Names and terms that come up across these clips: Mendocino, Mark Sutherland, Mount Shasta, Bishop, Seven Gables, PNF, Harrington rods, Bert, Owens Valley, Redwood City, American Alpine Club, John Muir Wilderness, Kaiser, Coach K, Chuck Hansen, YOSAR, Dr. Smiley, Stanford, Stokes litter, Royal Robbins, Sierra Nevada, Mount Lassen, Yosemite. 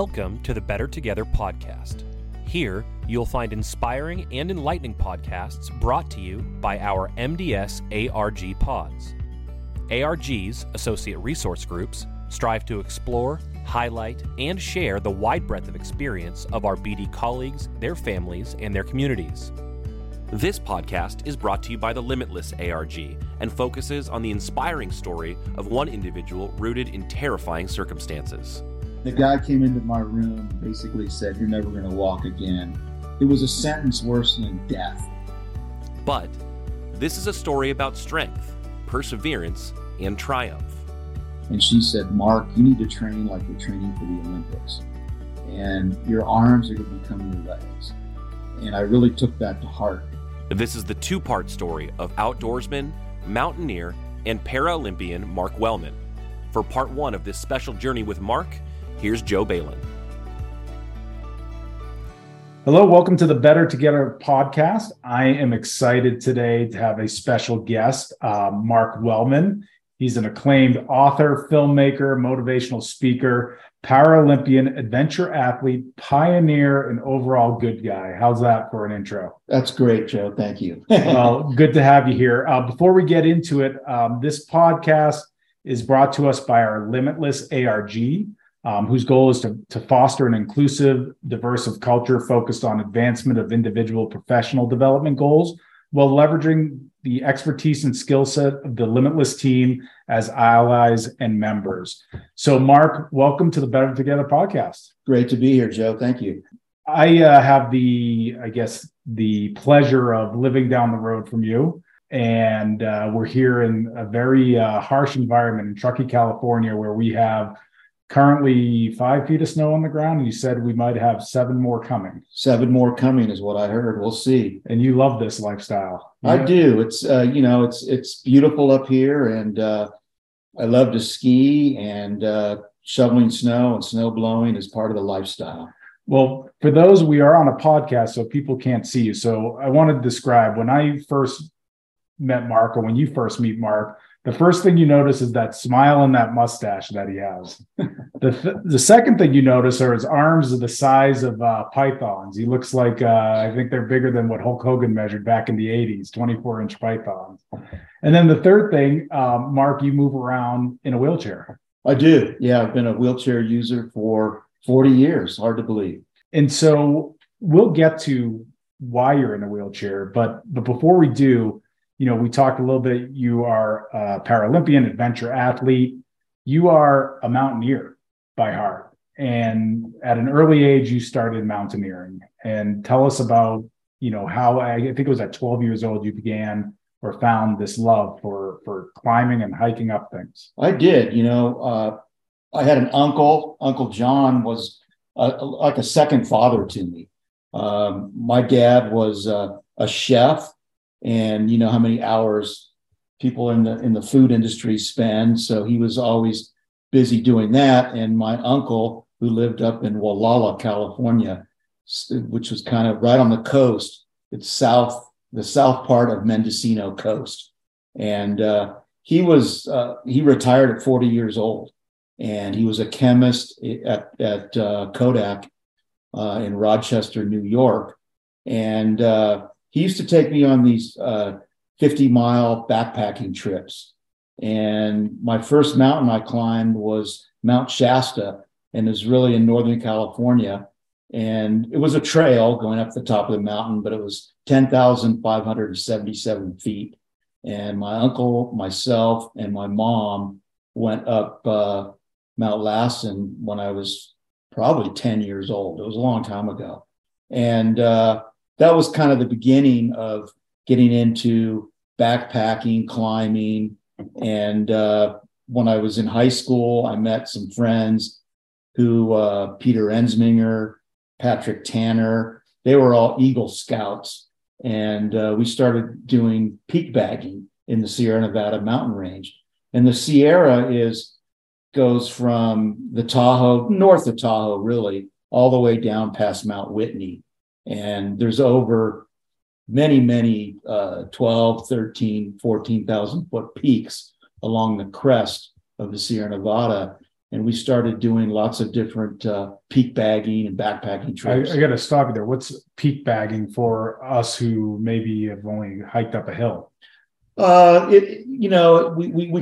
Welcome to the Better Together podcast. Here, you'll find inspiring and enlightening podcasts brought to you by our MDS ARG pods. ARG's, Associate Resource Groups, strive to explore, highlight, and share the wide breadth of experience of our BD colleagues, their families, and their communities. This podcast is brought to you by the Limitless ARG and focuses on the inspiring story of one individual rooted in terrifying circumstances. The guy came into my room, basically said, "You're never going to walk again." It was a sentence worse than death. But this is a story about strength, perseverance, and triumph. And she said, "Mark, you need to train like you're training for the Olympics. And your arms are going to become your legs." And I really took that to heart. This is the two-part story of outdoorsman, mountaineer, and Paralympian Mark Wellman. For part one of this special journey with Mark, here's Joe Balin. Hello, welcome to the Better Together podcast. I am excited today to have a special guest, Mark Wellman. He's an acclaimed author, filmmaker, motivational speaker, Paralympian, adventure athlete, pioneer, and overall good guy. How's that for an intro? That's great, Joe. Thank you. Well, good to have you here. Before we get into it, this podcast is brought to us by our Limitless ARG, whose goal is to foster an inclusive, diverse of culture focused on advancement of individual professional development goals, while leveraging the expertise and skill set of the Limitless team as allies and members. So, Mark, welcome to the Better Together podcast. Great to be here, Joe. Thank you. I have the pleasure of living down the road from you, and we're here in a very harsh environment in Truckee, California, where we have currently 5 feet of snow on the ground, and you said we might have seven more coming. Seven more coming is what I heard. We'll see. And you love this lifestyle. I do. It's it's beautiful up here, and I love to ski, and shoveling snow and snow blowing is part of the lifestyle. Well, for those, we are on a podcast, so people can't see you. So I want to describe when I first met Mark, or when you first meet Mark. The first thing you notice is that smile and that mustache that he has. The second thing you notice are his arms are the size of pythons. He looks like, I think they're bigger than what Hulk Hogan measured back in the 80s, 24-inch pythons. And then the third thing, Mark, you move around in a wheelchair. I do. Yeah, I've been a wheelchair user for 40 years. Hard to believe. And so we'll get to why you're in a wheelchair, but before we do, you know, we talked a little bit, you are a Paralympian, adventure athlete. You are a mountaineer by heart. And at an early age, you started mountaineering. And tell us about, you know, how, I think it was at 12 years old, you began or found this love for climbing and hiking up things. I did. You know, I had an uncle. Uncle John was like a second father to me. My dad was a chef. And you know how many hours people in the food industry spend. So he was always busy doing that. And my uncle, who lived up in Wallala, California, which was kind of right on the coast, it's the south part of Mendocino coast. And he retired at 40 years old, and he was a chemist at Kodak in Rochester, New York, and he used to take me on these 50-mile backpacking trips. And my first mountain I climbed was Mount Shasta, and is really in Northern California. And it was a trail going up the top of the mountain, but it was 10,577 feet. And my uncle, myself, and my mom went up Mount Lassen when I was probably 10 years old. It was a long time ago. And that was kind of the beginning of getting into backpacking, climbing. And when I was in high school, I met some friends who, Peter Ensminger, Patrick Tanner, they were all Eagle Scouts. And we started doing peak bagging in the Sierra Nevada mountain range. And the Sierra goes from the Tahoe, north of Tahoe, really, all the way down past Mount Whitney. And there's over many, many 12, 13, 14,000 foot peaks along the crest of the Sierra Nevada. And we started doing lots of different peak bagging and backpacking trips. I got to stop you there. What's peak bagging for us who maybe have only hiked up a hill? We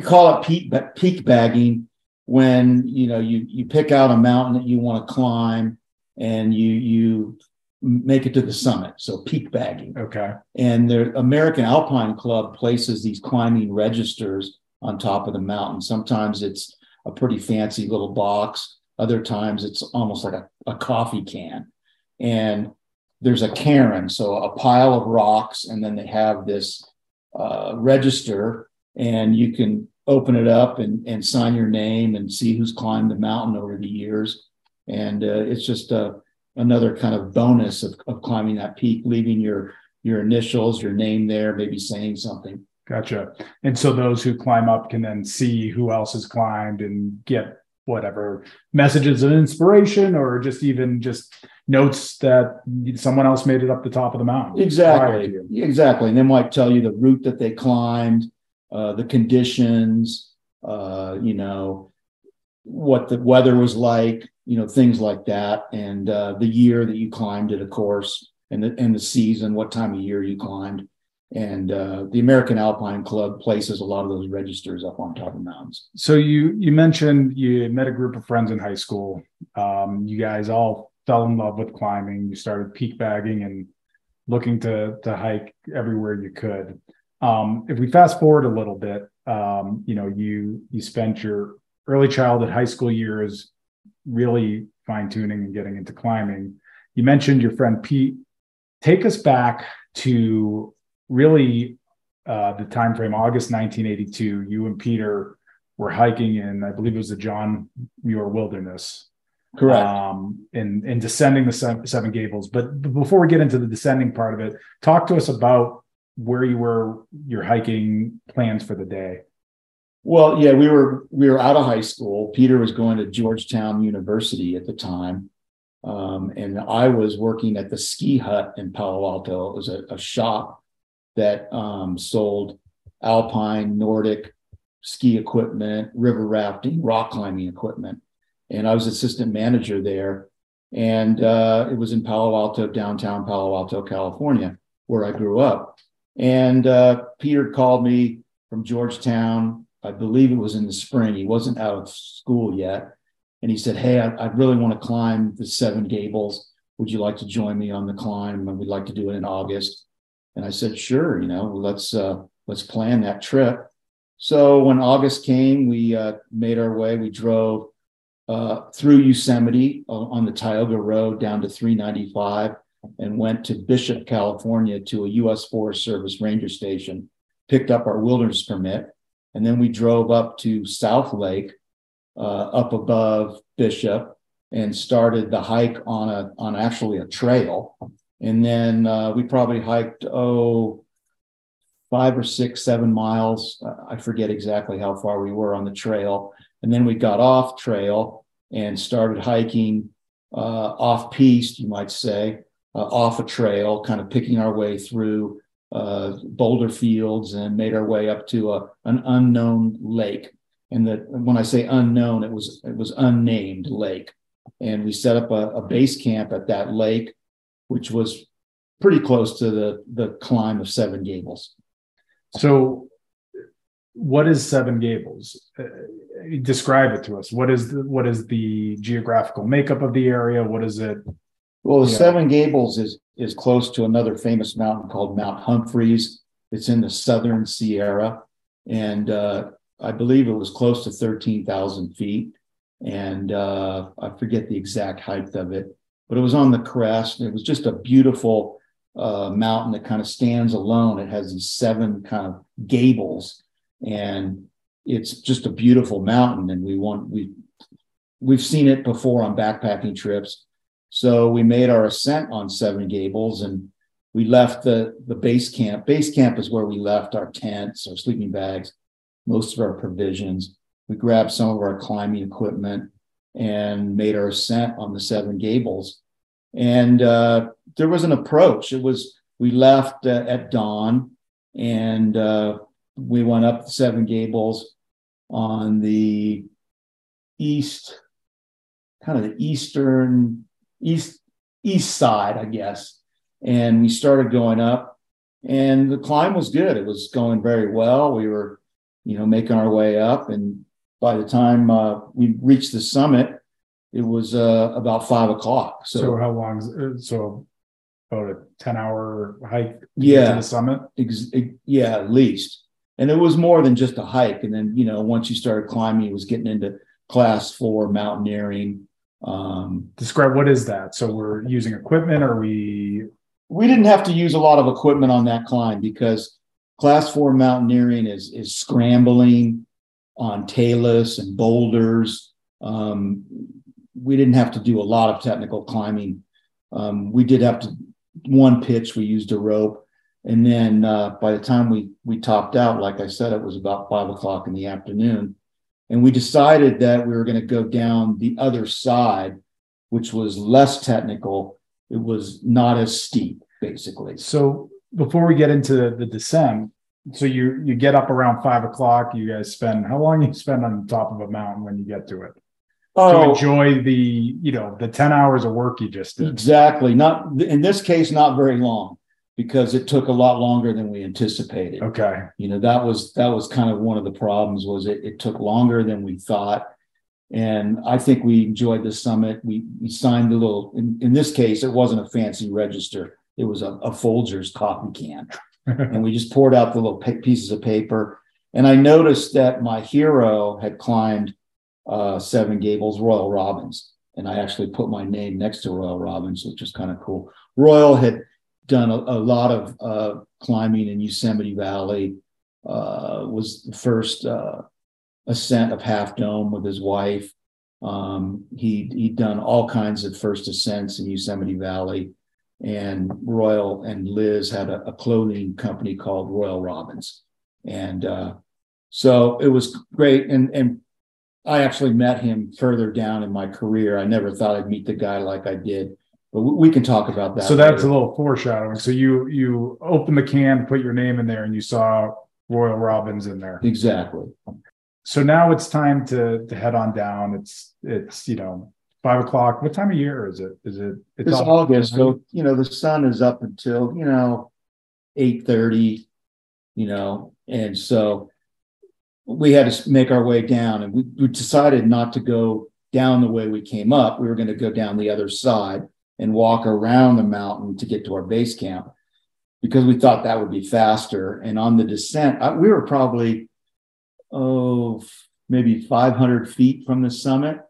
call it peak bagging when, you pick out a mountain that you want to climb and you make it to the summit. So peak bagging. Okay. And the American Alpine Club places these climbing registers on top of the mountain. Sometimes it's a pretty fancy little box. Other times it's almost like a coffee can. And there's a cairn, so a pile of rocks, and then they have this register, and you can open it up and sign your name and see who's climbed the mountain over the years. And it's just another kind of bonus of climbing that peak, leaving your initials, your name there, maybe saying something. Gotcha. And so those who climb up can then see who else has climbed and get whatever messages of inspiration or just notes that someone else made it up the top of the mountain. Exactly. Exactly. And they might tell you the route that they climbed, the conditions, what the weather was like, things like that. And the year that you climbed it, of course, and the season, what time of year you climbed. And the American Alpine Club places a lot of those registers up on top of mountains. So you mentioned you met a group of friends in high school. You guys all fell in love with climbing. You started peak bagging and looking to hike everywhere you could. If we fast forward a little bit, you spent your early childhood high school years really fine-tuning and getting into climbing. You mentioned your friend Pete. Take us back to really the time frame, August 1982, you and Peter were hiking in, I believe it was the John Muir Wilderness. Correct. And descending the Seven Gables. But before we get into the descending part of it, talk to us about where you were, your hiking plans for the day. Well, yeah, we were out of high school. Peter was going to Georgetown University at the time. And I was working at the Ski Hut in Palo Alto. It was a shop that sold alpine, Nordic ski equipment, river rafting, rock climbing equipment. And I was assistant manager there. And it was in Palo Alto, downtown Palo Alto, California, where I grew up. And Peter called me from Georgetown. I believe it was in the spring. He wasn't out of school yet. And he said, hey, I really want to climb the Seven Gables. Would you like to join me on the climb? And we'd like to do it in August. And I said, sure, let's plan that trip. So when August came, we made our way. We drove through Yosemite on the Tioga Road down to 395 and went to Bishop, California, to a U.S. Forest Service ranger station, picked up our wilderness permit. And then we drove up to South Lake, up above Bishop, and started the hike on actually a trail. And then we probably hiked, 5 or 6, 7 miles. I forget exactly how far we were on the trail. And then we got off trail and started hiking off-piste, you might say, off a trail, kind of picking our way through boulder fields and made our way up to an unknown lake. And when I say unknown, it was unnamed lake. And we set up a base camp at that lake, which was pretty close to the climb of Seven Gables. So what is Seven Gables? Describe it to us. What is the geographical makeup of the area? What is it? Well, Seven Gables is close to another famous mountain called Mount Humphreys. It's in the southern Sierra. And I believe it was close to 13,000 feet. And I forget the exact height of it. But it was on the crest. It was just a beautiful mountain that kind of stands alone. It has these seven kind of gables, and it's just a beautiful mountain. And we've seen it before on backpacking trips. So we made our ascent on Seven Gables, and we left the base camp. Base camp is where we left our tents, our sleeping bags, most of our provisions. We grabbed some of our climbing equipment and made our ascent on the Seven Gables. And there was an approach. We left at dawn, and we went up the Seven Gables on the east, kind of the eastern, east side, I guess. And we started going up, and the climb was good. It was going very well. We were, you know, making our way up. And by the time we reached the summit, it was about 5 o'clock. So how long is it? So about a 10-hour hike to get to the summit? Yeah, at least. And it was more than just a hike. And then, you know, once you started climbing, it was getting into class 4 mountaineering. Describe what is that? So we're using equipment, or we didn't have to use a lot of equipment on that climb, because class 4 mountaineering is scrambling on talus and boulders. We didn't have to do a lot of technical climbing. We did have to one pitch. We used a rope. And then by the time we topped out, like I said, it was about 5 o'clock in the afternoon. And we decided that we were going to go down the other side, which was less technical. It was not as steep, basically. So before we get into the descent, so you get up around 5 o'clock. You guys spend, how long you spend on top of a mountain when you get to it? To enjoy the, you know, the 10 hours of work you just did. Exactly. Not in this case, not very long, because it took a lot longer than we anticipated. Okay. You know, that was kind of one of the problems, was it took longer than we thought. And I think we enjoyed the summit. We signed a little, in this case, it wasn't a fancy register. It was a Folgers coffee can. And we just poured out the little pieces of paper. And I noticed that my hero had climbed Seven Gables, Royal Robbins. And I actually put my name next to Royal Robbins, which is kind of cool. Royal had done a lot of climbing in Yosemite Valley, was the first ascent of Half Dome with his wife. He'd done all kinds of first ascents in Yosemite Valley. And Royal and Liz had a clothing company called Royal Robbins. And so it was great. And I actually met him further down in my career. I never thought I'd meet the guy like I did, but we can talk about that. So that's later. A little foreshadowing. So you opened the can, put your name in there, and you saw Royal Robbins in there. Exactly. So now it's time to head on down. It's you know, 5 o'clock. What time of year is it? It's August. So, you know, the sun is up until, you know, 8:30, you know, and so we had to make our way down, and we decided not to go down the way we came up. We were going to go down the other side and walk around the mountain to get to our base camp, because we thought that would be faster. And on the descent, we were probably, maybe 500 feet from the summit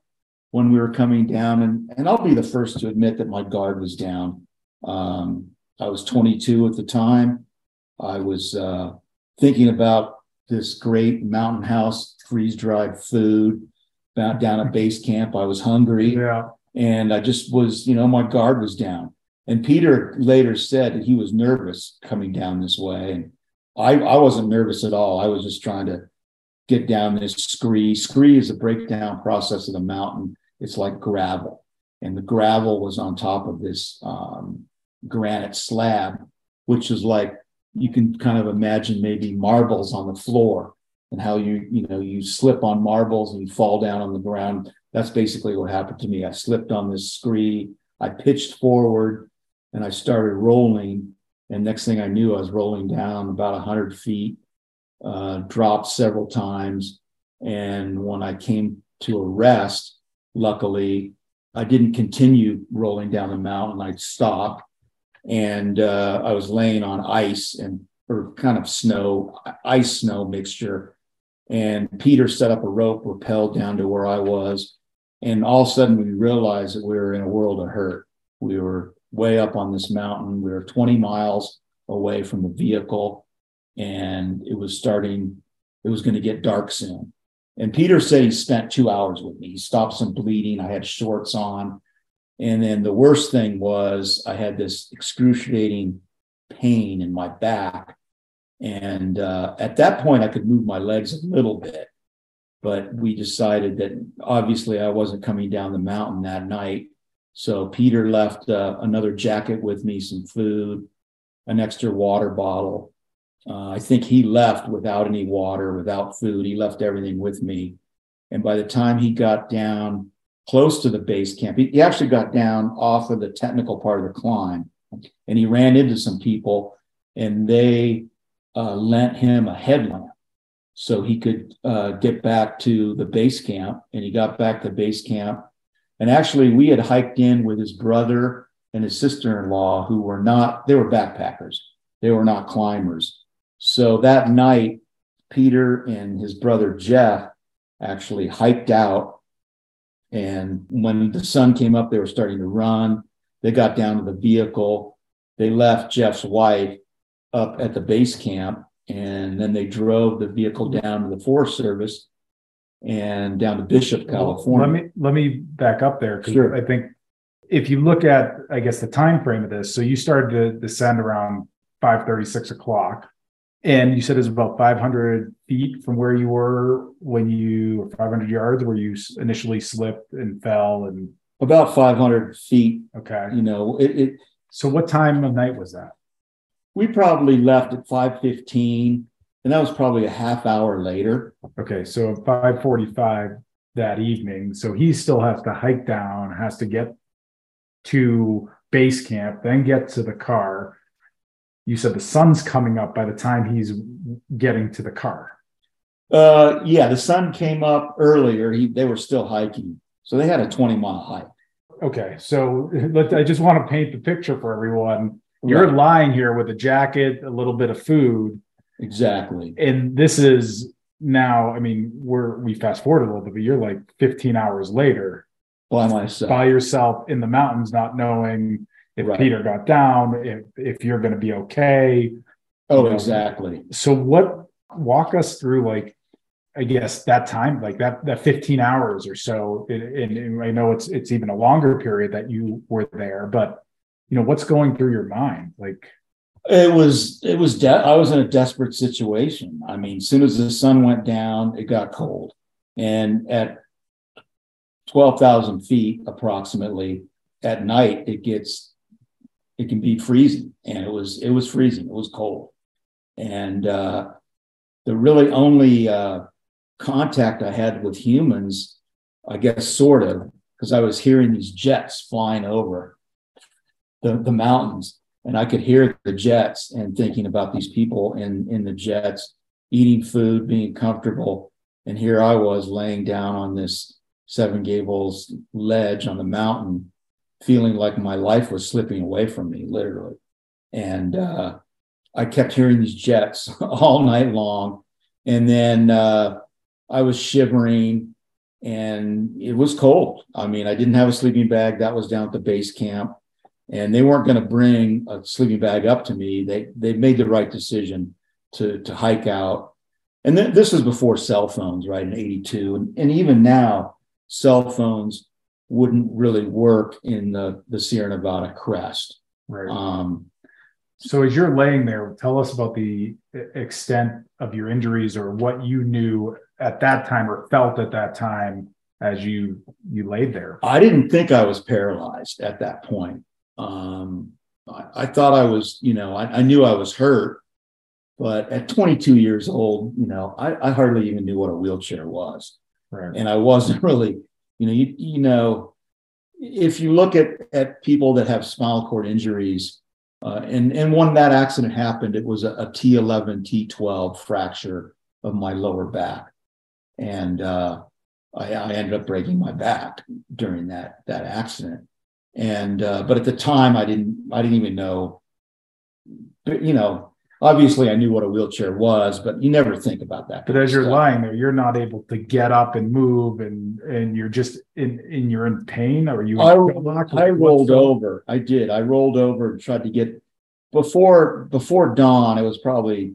when we were coming down. And I'll be the first to admit that my guard was down. I was 22 at the time. I was thinking about this great mountain house freeze-dried food down at base camp. I was hungry. Yeah. And I just was, you know, my guard was down. And Peter later said that he was nervous coming down this way. And I wasn't nervous at all. I was just trying to get down this scree. Scree is a breakdown process of the mountain. It's like gravel. And the gravel was on top of this granite slab, which is like, you can kind of imagine maybe marbles on the floor, and how you slip on marbles and you fall down on the ground. That's basically what happened to me. I slipped on this scree. I pitched forward and I started rolling. And next thing I knew, I was rolling down about 100 feet, dropped several times. And when I came to a rest, luckily, I didn't continue rolling down the mountain. I stopped. And I was laying on ice or kind of snow, ice-snow mixture. And Peter set up a rope, rappelled down to where I was. And all of a sudden, we realized that we were in a world of hurt. We were way up on this mountain. We were 20 miles away from the vehicle. And it was going to get dark soon. And Peter said he spent 2 hours with me. He stopped some bleeding. I had shorts on. And then the worst thing was I had this excruciating pain in my back. And at that point, I could move my legs a little bit. But we decided that obviously I wasn't coming down the mountain that night. So Peter left another jacket with me, some food, an extra water bottle. I think he left without any water, without food. He left everything with me. And by the time he got down close to the base camp, he actually got down off of the technical part of the climb, and he ran into some people, and they lent him a headlamp so he could get back to the base camp. And he got back to base camp. And actually, we had hiked in with his brother and his sister-in-law, who were not, they were backpackers. They were not climbers. So that night, Peter and his brother Jeff actually hiked out. And when the sun came up, they were starting to run. They got down to the vehicle. They left Jeff's wife up at the base camp. And then they drove the vehicle down to the Forest Service and down to Bishop, California. Let me back up there, because sure. I think if you look at, I guess, the time frame of this, so you started to descend around 5:36, and you said it was about 500 feet from where you were when you, 500 yards, where you initially slipped and fell, and about 500 feet. Okay, you know it. So what time of night was that? We probably left at 5:15. And that was probably a half hour later. Okay, so 5:45 that evening. So he still has to hike down, has to get to base camp, then get to the car. You said the sun's coming up by the time he's getting to the car. Yeah, the sun came up earlier. They were still hiking. So they had a 20-mile hike. Okay, so I just want to paint the picture for everyone. You're lying here with a jacket, a little bit of food. Exactly. And this is now, I mean, we fast forward a little bit, but you're like 15 hours later by yourself in the mountains, not knowing if Peter got down, if you're going to be okay. Oh, exactly. So walk us through, like, I guess that time, like that 15 hours or so. And I know it's even a longer period that you were there, but you know, what's going through your mind? Like, I was in a desperate situation. I mean, as soon as the sun went down, it got cold. And at 12,000 feet, approximately, at night, it can be freezing. And it was freezing. It was cold. And the really only contact I had with humans, I guess, sort of, because I was hearing these jets flying over the mountains. And I could hear the jets and thinking about these people in the jets, eating food, being comfortable. And here I was laying down on this Seven Gables ledge on the mountain, feeling like my life was slipping away from me, literally. And I kept hearing these jets all night long. And then I was shivering, and it was cold. I mean, I didn't have a sleeping bag. That was down at the base camp. And they weren't going to bring a sleeping bag up to me. They made the right decision to hike out. And this was before cell phones, right, in 82. And even now, cell phones wouldn't really work in the Sierra Nevada crest. Right. So as you're laying there, tell us about the extent of your injuries, or what you knew at that time or felt at that time as you laid there. I didn't think I was paralyzed at that point. I thought I was, you know, I knew I was hurt, but at 22 years old, you know, I hardly even knew what a wheelchair was. Right. And I wasn't really, you know, you know, if you look at people that have spinal cord injuries, and when that accident happened, it was a T11, T12 fracture of my lower back. And I ended up breaking my back during that accident. And but at the time, I didn't even know, you know, obviously I knew what a wheelchair was, but you never think about that. But as you're lying there, you're not able to get up and move, and you're just you're in pain. Or you, I rolled over. I did. I rolled over and tried to get before dawn. It was probably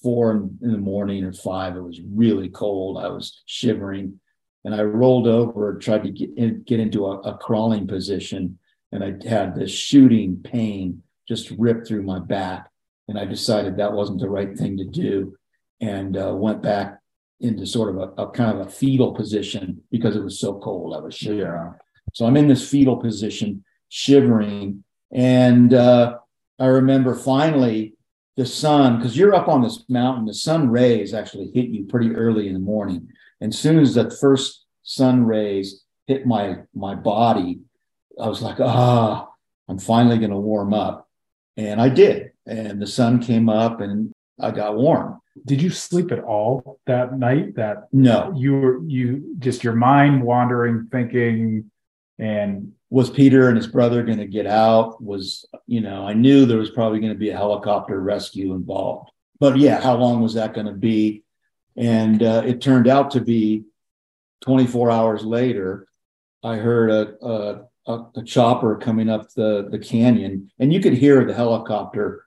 4 in the morning or 5. It was really cold. I was shivering, and I rolled over and tried to get into a crawling position. And I had this shooting pain just ripped through my back. And I decided that wasn't the right thing to do, and went back into sort of a kind of a fetal position, because it was so cold. I was shivering. Yeah. So I'm in this fetal position, shivering. And I remember finally the sun, because you're up on this mountain, the sun rays actually hit you pretty early in the morning. And soon as that first sun rays hit my body, I was like, I'm finally going to warm up. And I did. And the sun came up and I got warm. Did you sleep at all that night? That no, you just your mind wandering, thinking, and was Peter and his brother going to get out? I knew there was probably going to be a helicopter rescue involved. But yeah, how long was that going to be? And it turned out to be 24 hours later. I heard a chopper coming up the canyon, and you could hear the helicopter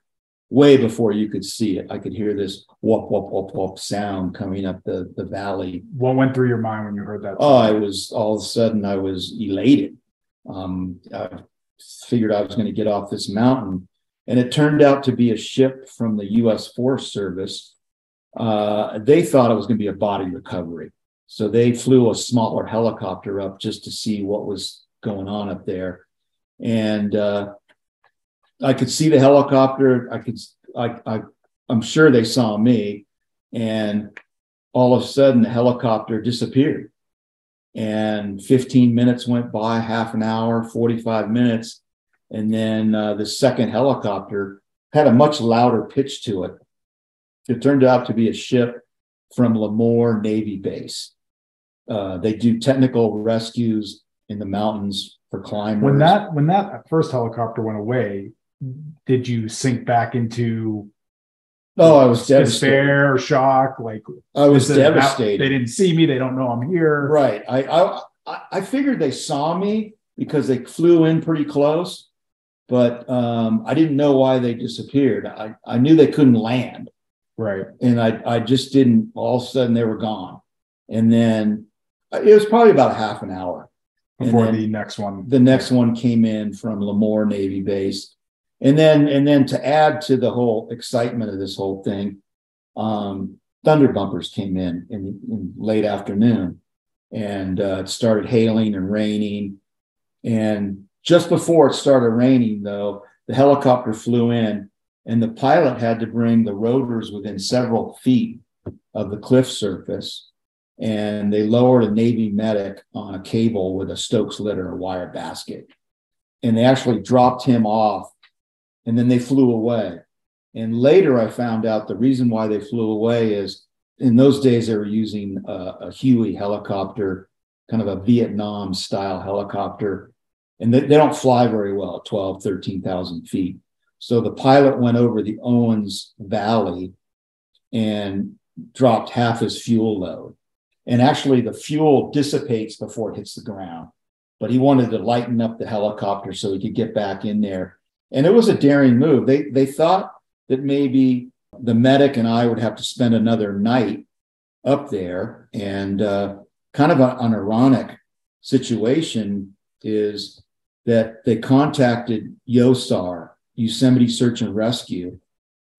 way before you could see it. I could hear this whoop, whoop, whoop, whoop sound coming up the valley. What went through your mind when you heard that? Oh, I was elated. I figured I was going to get off this mountain. And it turned out to be a ship from the U.S. Forest Service. They thought it was going to be a body recovery. So they flew a smaller helicopter up just to see what was going on up there. And I could see the helicopter. I'm sure they saw me. And all of a sudden, the helicopter disappeared. And 15 minutes went by, half an hour, 45 minutes. And then the second helicopter had a much louder pitch to it. It turned out to be a ship from Lemoore Navy Base. They do technical rescues in the mountains for climbers. When that first helicopter went away, did you sink back into I was devastated. Despair, shock? Like I was devastated. They didn't see me. They don't know I'm here. Right. I figured they saw me because they flew in pretty close, but I didn't know why they disappeared. I knew they couldn't land. Right. And I just didn't. All of a sudden they were gone. And then it was probably about a half an hour before the next one. The next one came in from Lemoore Navy Base. And then to add to the whole excitement of this whole thing, thunder bumpers came in late afternoon, and it started hailing and raining. And just before it started raining, though, the helicopter flew in, and the pilot had to bring the rotors within several feet of the cliff surface. And they lowered a Navy medic on a cable with a Stokes litter, a wire basket. And they actually dropped him off, and then they flew away. And later I found out the reason why they flew away is in those days they were using a Huey helicopter, kind of a Vietnam-style helicopter. And they don't fly very well at 12,000, 13,000 feet. So the pilot went over the Owens Valley and dropped half his fuel load. And actually the fuel dissipates before it hits the ground. But he wanted to lighten up the helicopter so he could get back in there. And it was a daring move. They thought that maybe the medic and I would have to spend another night up there. And kind of an ironic situation is that they contacted YOSAR, Yosemite Search and Rescue,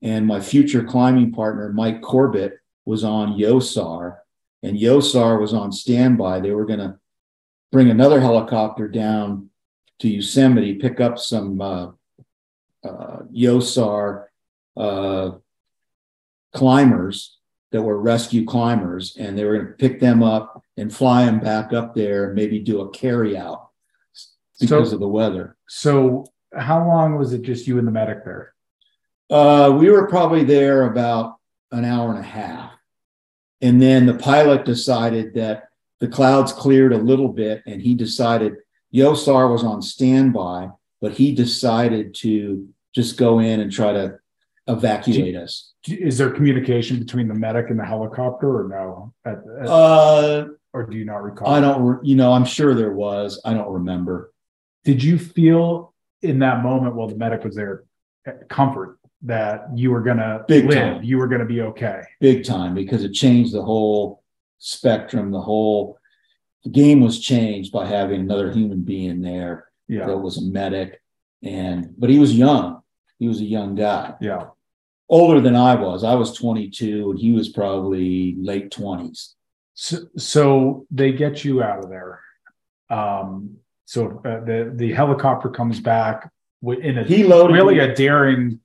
and my future climbing partner, Mike Corbett, was on YOSAR, and YOSAR was on standby. They were going to bring another helicopter down to Yosemite, pick up some YOSAR climbers that were rescue climbers, and they were going to pick them up and fly them back up there, maybe do a carry out because of the weather. So how long was it just you and the medic there? We were probably there about an hour and a half. And then the pilot decided that the clouds cleared a little bit, and he decided YOSAR was on standby, but he decided to just go in and try to evacuate us. Is there communication between the medic and the helicopter or no? Or do you not recall? I don't, I'm sure there was. I don't remember. Did you feel in that moment while the medic was there, comfort that you were going to live, time. You were going to be okay? Big time, because it changed the whole spectrum. The game was changed by having another human being there. Yeah. That was a medic. But he was young. He was a young guy. Yeah. Older than I was. I was 22 and he was probably late 20s. So they get you out of there. The helicopter comes back in daring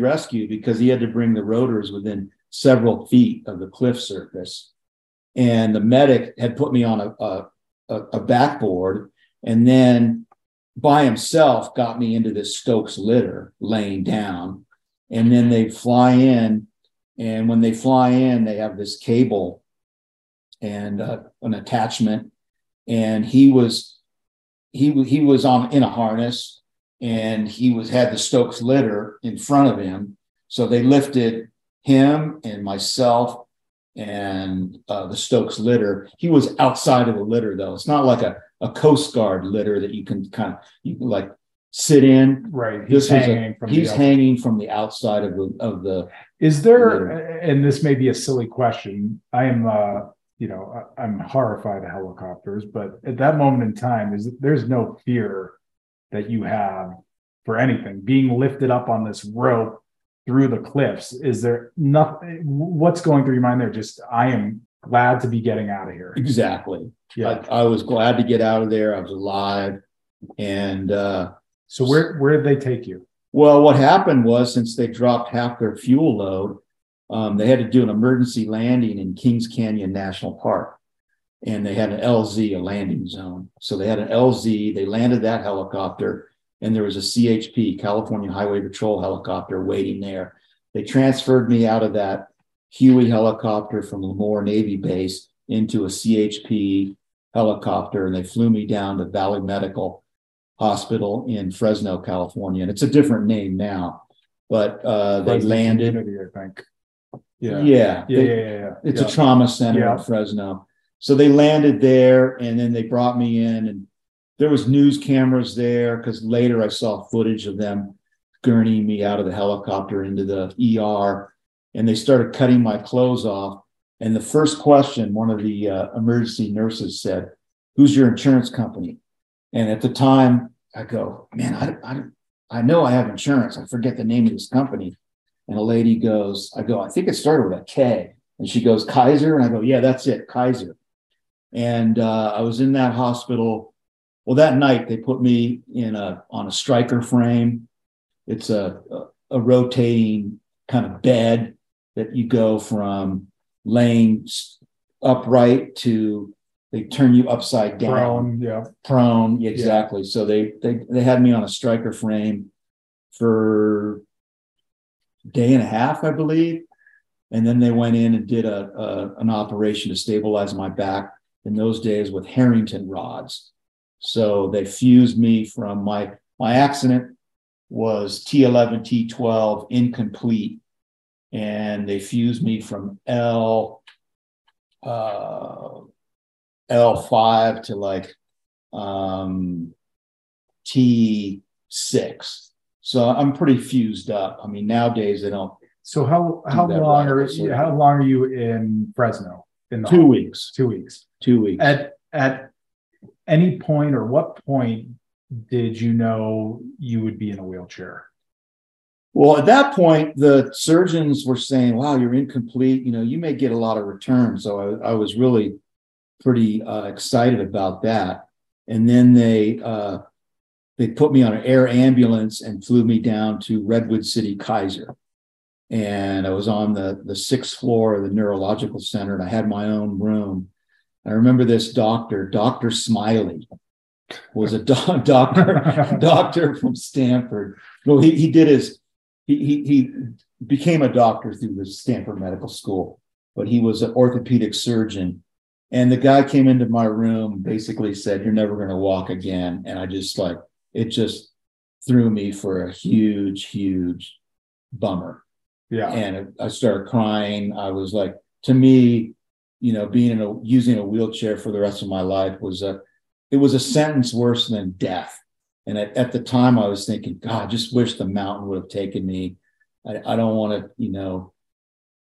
rescue because he had to bring the rotors within several feet of the cliff surface. and the medic had put me on a backboard, and then by himself got me into this Stokes litter laying down. And then they fly in, and when they fly in, they have this cable and an attachment. And he was on in a harness, and he was had the Stokes litter in front of him. So they lifted him and myself and the Stokes litter. He was outside of the litter, though. It's not like a Coast Guard litter that you can kind of like sit in. Right. He's hanging from the outside of the. Is there? Litter. And this may be a silly question. I am. I'm horrified of helicopters, but at that moment in time, there's no fear that you have for anything being lifted up on this rope through the cliffs. Is there nothing? What's going through your mind there? Just, I am glad to be getting out of here. Exactly. Yeah, I was glad to get out of there. I was alive. And so where did they take you? Well, what happened was, since they dropped half their fuel load, they had to do an emergency landing in Kings Canyon National Park, and they had an LZ, a landing zone. So they had an LZ, they landed that helicopter, and there was a CHP, California Highway Patrol helicopter waiting there. They transferred me out of that Huey helicopter from Lemoore Navy Base into a CHP helicopter, and they flew me down to Valley Medical Hospital in Fresno, California. And it's a different name now, but they landed. I think. Yeah. It's a trauma center in Fresno. So they landed there, and then they brought me in, and there was news cameras there, because later I saw footage of them gurneying me out of the helicopter into the ER, and they started cutting my clothes off. And the first question, one of the emergency nurses said, "Who's your insurance company?" And at the time, I go, "Man, I know I have insurance. I forget the name of this company." And a lady goes, I think it started with a K. And she goes, "Kaiser?" And I go, "Yeah, that's it, Kaiser." And I was in that hospital. Well, that night they put me on a striker frame. It's a rotating kind of bed that you go from laying upright to they turn you upside down. Prone, exactly. Yeah. So they had me on a striker frame for day and a half, I believe. And then they went in and did an operation to stabilize my back in those days with Harrington rods. So they fused me from my accident was T11, T12 incomplete. And they fused me from L5 to T6. So I'm pretty fused up. I mean, nowadays they don't. So how long are you in Fresno? In 2 weeks. 2 weeks. 2 weeks. At any point, or what point did you know you would be in a wheelchair? Well, at that point, the surgeons were saying, "Wow, you're incomplete. You know, you may get a lot of return." So I was really pretty excited about that. And then they put me on an air ambulance and flew me down to Redwood City, Kaiser. And I was on the sixth floor of the neurological center, and I had my own room. I remember this doctor, Dr. Smiley, was a doctor from Stanford. Well, he became a doctor through the Stanford Medical School, but he was an orthopedic surgeon. And the guy came into my room, basically said, "You're never going to walk again." And I just it just threw me for a huge, huge bummer. Yeah. And I started crying. I was like, to me, being using a wheelchair for the rest of my life was a sentence worse than death. And at the time I was thinking, God, I just wish the mountain would have taken me. I don't want to,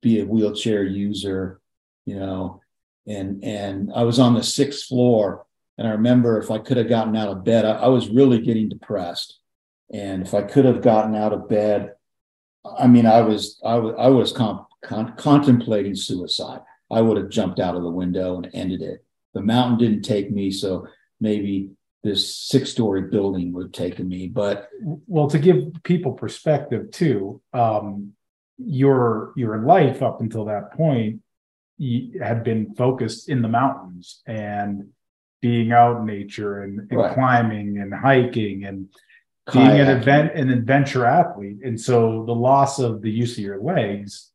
be a wheelchair user, and I was on the sixth floor. And I remember, if I could have gotten out of bed, I was really getting depressed. And if I could have gotten out of bed, I mean, I was contemplating suicide. I would have jumped out of the window and ended it. The mountain didn't take me, so maybe this 6-story building would have taken me. But well, to give people perspective too, your life up until that point had been focused in the mountains and being out in nature and right. climbing and hiking and being an adventure athlete. And so the loss of the use of your legs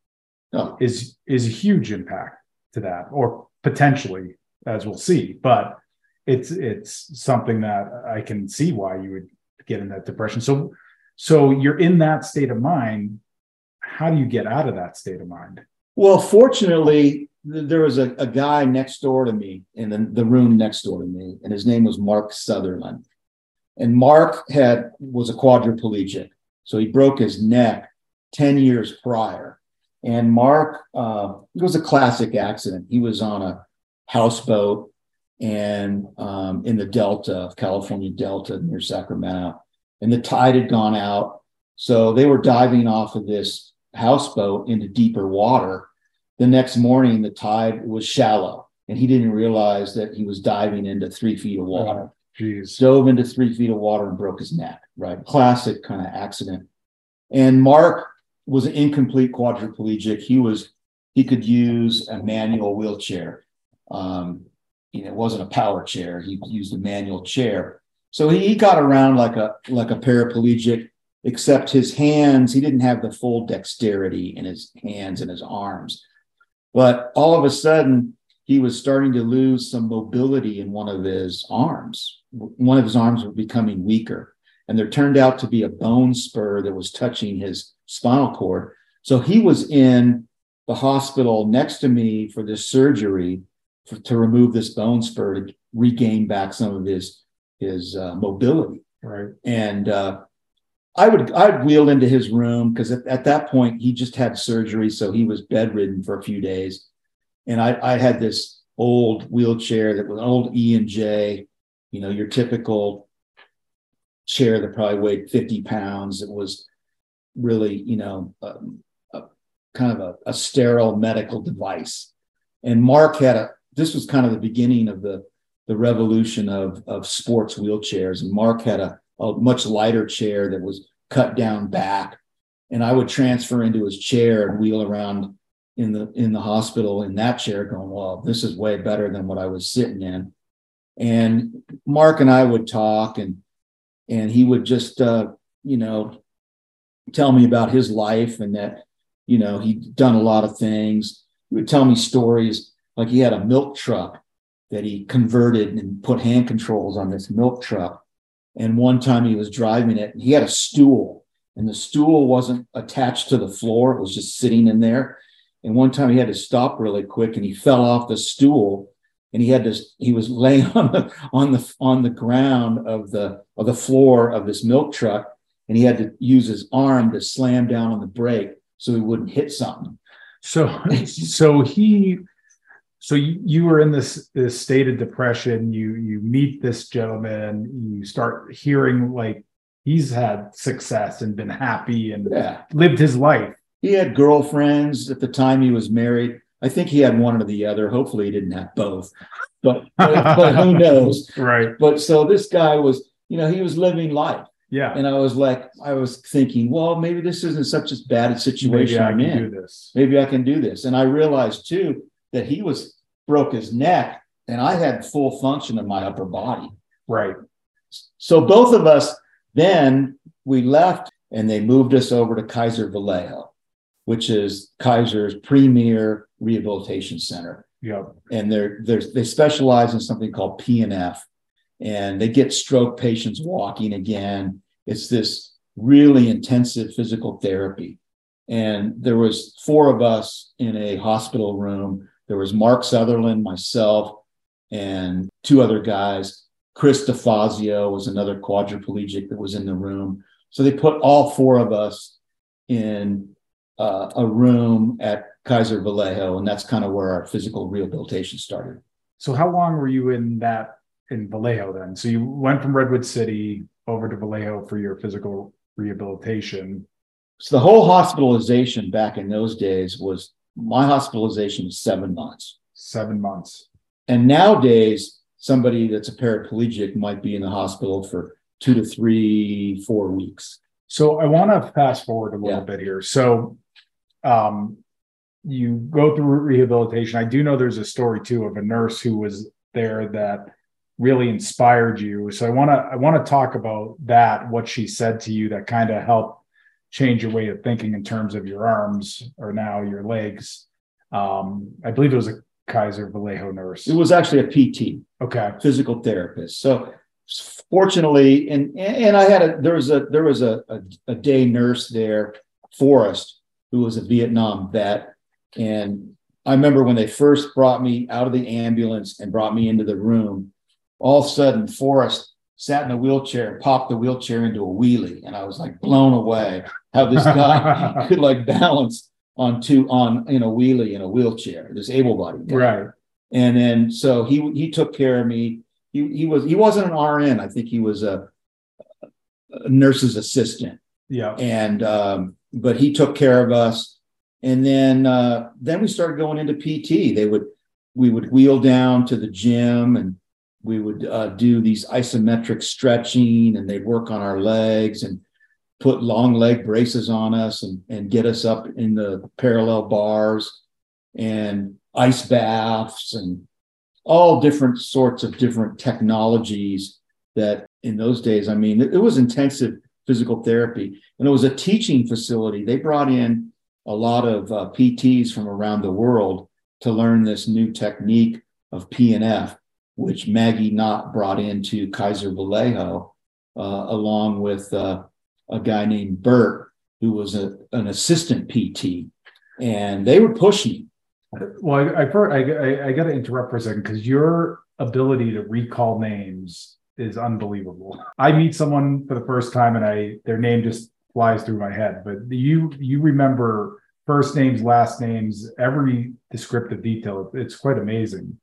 is a huge impact to that, or potentially, as we'll see. But it's something that I can see why you would get in that depression. So you're in that state of mind. How do you get out of that state of mind? Well, fortunately, there was a guy next door to me in the room next door to me, and his name was Mark Sutherland. And Mark was a quadriplegic, so he broke his neck 10 years prior. And Mark, it was a classic accident. He was on a houseboat and in the Delta, California Delta, near Sacramento, and the tide had gone out. So they were diving off of this houseboat into deeper water. The next morning, the tide was shallow, and he didn't realize that he was diving into 3 feet of water. Jeez. Dove into 3 feet of water and broke his neck, right? Classic kind of accident. And Mark was an incomplete quadriplegic. He could use a manual wheelchair. It wasn't a power chair. He used a manual chair. So he got around like a paraplegic, except his hands, he didn't have the full dexterity in his hands and his arms. But all of a sudden, he was starting to lose some mobility in one of his arms. One of his arms was becoming weaker. And there turned out to be a bone spur that was touching his spinal cord. So he was in the hospital next to me for this surgery to remove this bone spur to regain back some of his mobility. Right. And I'd wheel into his room because at that point he just had surgery. So he was bedridden for a few days. And I had this old wheelchair that was an old E&J, your typical chair that probably weighed 50 pounds. It was really, a sterile medical device. And Mark this was kind of the beginning of the revolution of sports wheelchairs. And Mark had a much lighter chair that was cut down back. And I would transfer into his chair and wheel around in the hospital in that chair going, well, this is way better than what I was sitting in. And Mark and I would talk and he would just, tell me about his life and that, he'd done a lot of things. He would tell me stories like he had a milk truck that he converted and put hand controls on this milk truck. And one time he was driving it and he had a stool and the stool wasn't attached to the floor. It was just sitting in there. And one time he had to stop really quick and he fell off the stool and he was laying on the ground of the floor of this milk truck. And he had to use his arm to slam down on the brake so he wouldn't hit something. So you were in this state of depression. You meet this gentleman. You start hearing like he's had success and been happy and lived his life. He had girlfriends at the time he was married. I think he had one or the other. Hopefully, he didn't have both. But who knows? Right. But so this guy was, he was living life. Yeah. And I was thinking, well, maybe this isn't such as bad a situation I'm in. Maybe I can do this. And I realized too that he broke his neck, and I had full function of my upper body. Right. So both of us then we left, and they moved us over to Kaiser Vallejo, which is Kaiser's premier rehabilitation center. Yeah. And they specialize in something called PNF, and they get stroke patients walking again. It's this really intensive physical therapy. And there was four of us in a hospital room. There was Mark Sutherland, myself, and two other guys. Chris DeFazio was another quadriplegic that was in the room. So they put all four of us in a room at Kaiser Vallejo, and that's kind of where our physical rehabilitation started. So how long were you in Vallejo then? So you went from Redwood City over to Vallejo for your physical rehabilitation. So the whole hospitalization back in those days was, my hospitalization was 7 months. 7 months. And nowadays, somebody that's a paraplegic might be in the hospital for 2 to 3, 4 weeks. So I want to fast forward a little bit here. So you go through rehabilitation. I do know there's a story too of a nurse who was there that really inspired you. So I want to talk about that, what she said to you that kind of helped change your way of thinking in terms of your arms or now your legs. I believe it was a Kaiser Vallejo nurse. It was actually a PT, okay, physical therapist. So fortunately, and I had a day nurse there, Forrest, who was a Vietnam vet. And I remember when they first brought me out of the ambulance and brought me into the room, all of a sudden Forrest sat in a wheelchair and popped the wheelchair into a wheelie. And I was like blown away how this guy could like balance on a wheelie in a wheelchair, this able-bodied guy. Right. And then so he took care of me. He wasn't an RN. I think he was a nurse's assistant. Yeah. And but he took care of us. And then we started going into PT. We would wheel down to the gym and we would do these isometric stretching, and they'd work on our legs and put long leg braces on us and get us up in the parallel bars and ice baths and all different sorts of different technologies that in those days, I mean, it was intensive physical therapy, and it was a teaching facility. They brought in a lot of PTs from around the world to learn this new technique of PNF, which Maggie Knott brought into Kaiser Vallejo, along with a guy named Bert, who was an assistant PT, and they were pushing. Well, I got to interrupt for a second, because your ability to recall names is unbelievable. I meet someone for the first time and their name just flies through my head, but you remember first names, last names, every descriptive detail. It's quite amazing.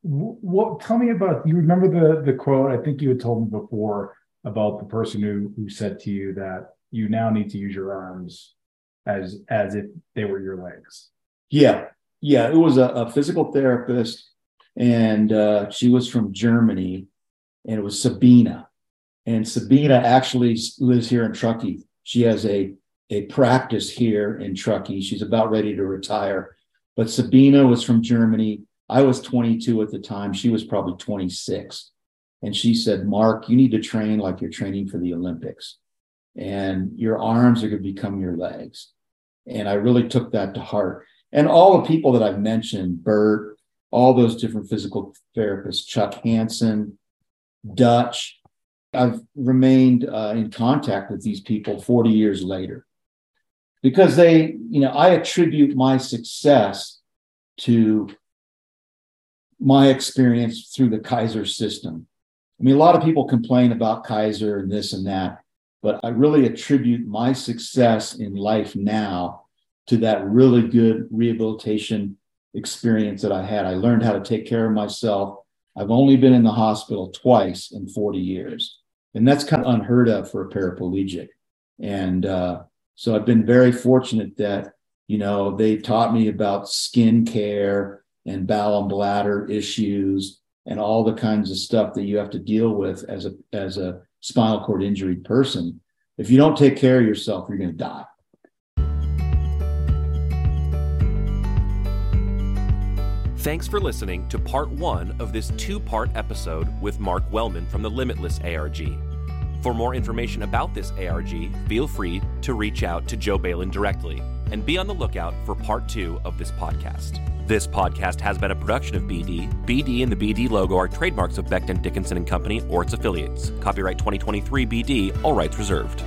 What? Tell me about, you remember the quote, I think you had told me before, about the person who said to you that you now need to use your arms as if they were your legs. Yeah. It was a physical therapist, and she was from Germany, and it was Sabina. And Sabina actually lives here in Truckee. She has a practice here in Truckee. She's about ready to retire. But Sabina was from Germany. I was 22 at the time. She was probably 26. And she said, "Mark, you need to train like you're training for the Olympics. And your arms are going to become your legs." And I really took that to heart. And all the people that I've mentioned, Bert, all those different physical therapists, Chuck Hansen, Dutch, I've remained in contact with these people 40 years later. Because I attribute my success to my experience through the Kaiser system. I mean, a lot of people complain about Kaiser and this and that, but I really attribute my success in life now to that really good rehabilitation experience that I had. I learned how to take care of myself. I've only been in the hospital twice in 40 years, and that's kind of unheard of for a paraplegic. And so I've been very fortunate that, they taught me about skin care and bowel and bladder issues and all the kinds of stuff that you have to deal with as a spinal cord injured person. If you don't take care of yourself, you're going to die. Thanks for listening to part one of this two-part episode with Mark Wellman from the Limitless ARG. For more information about this ARG, feel free to reach out to Joe Balin directly, and be on the lookout for part two of this podcast. This podcast has been a production of BD. BD and the BD logo are trademarks of Becton, Dickinson and Company or its affiliates. Copyright 2023 BD, all rights reserved.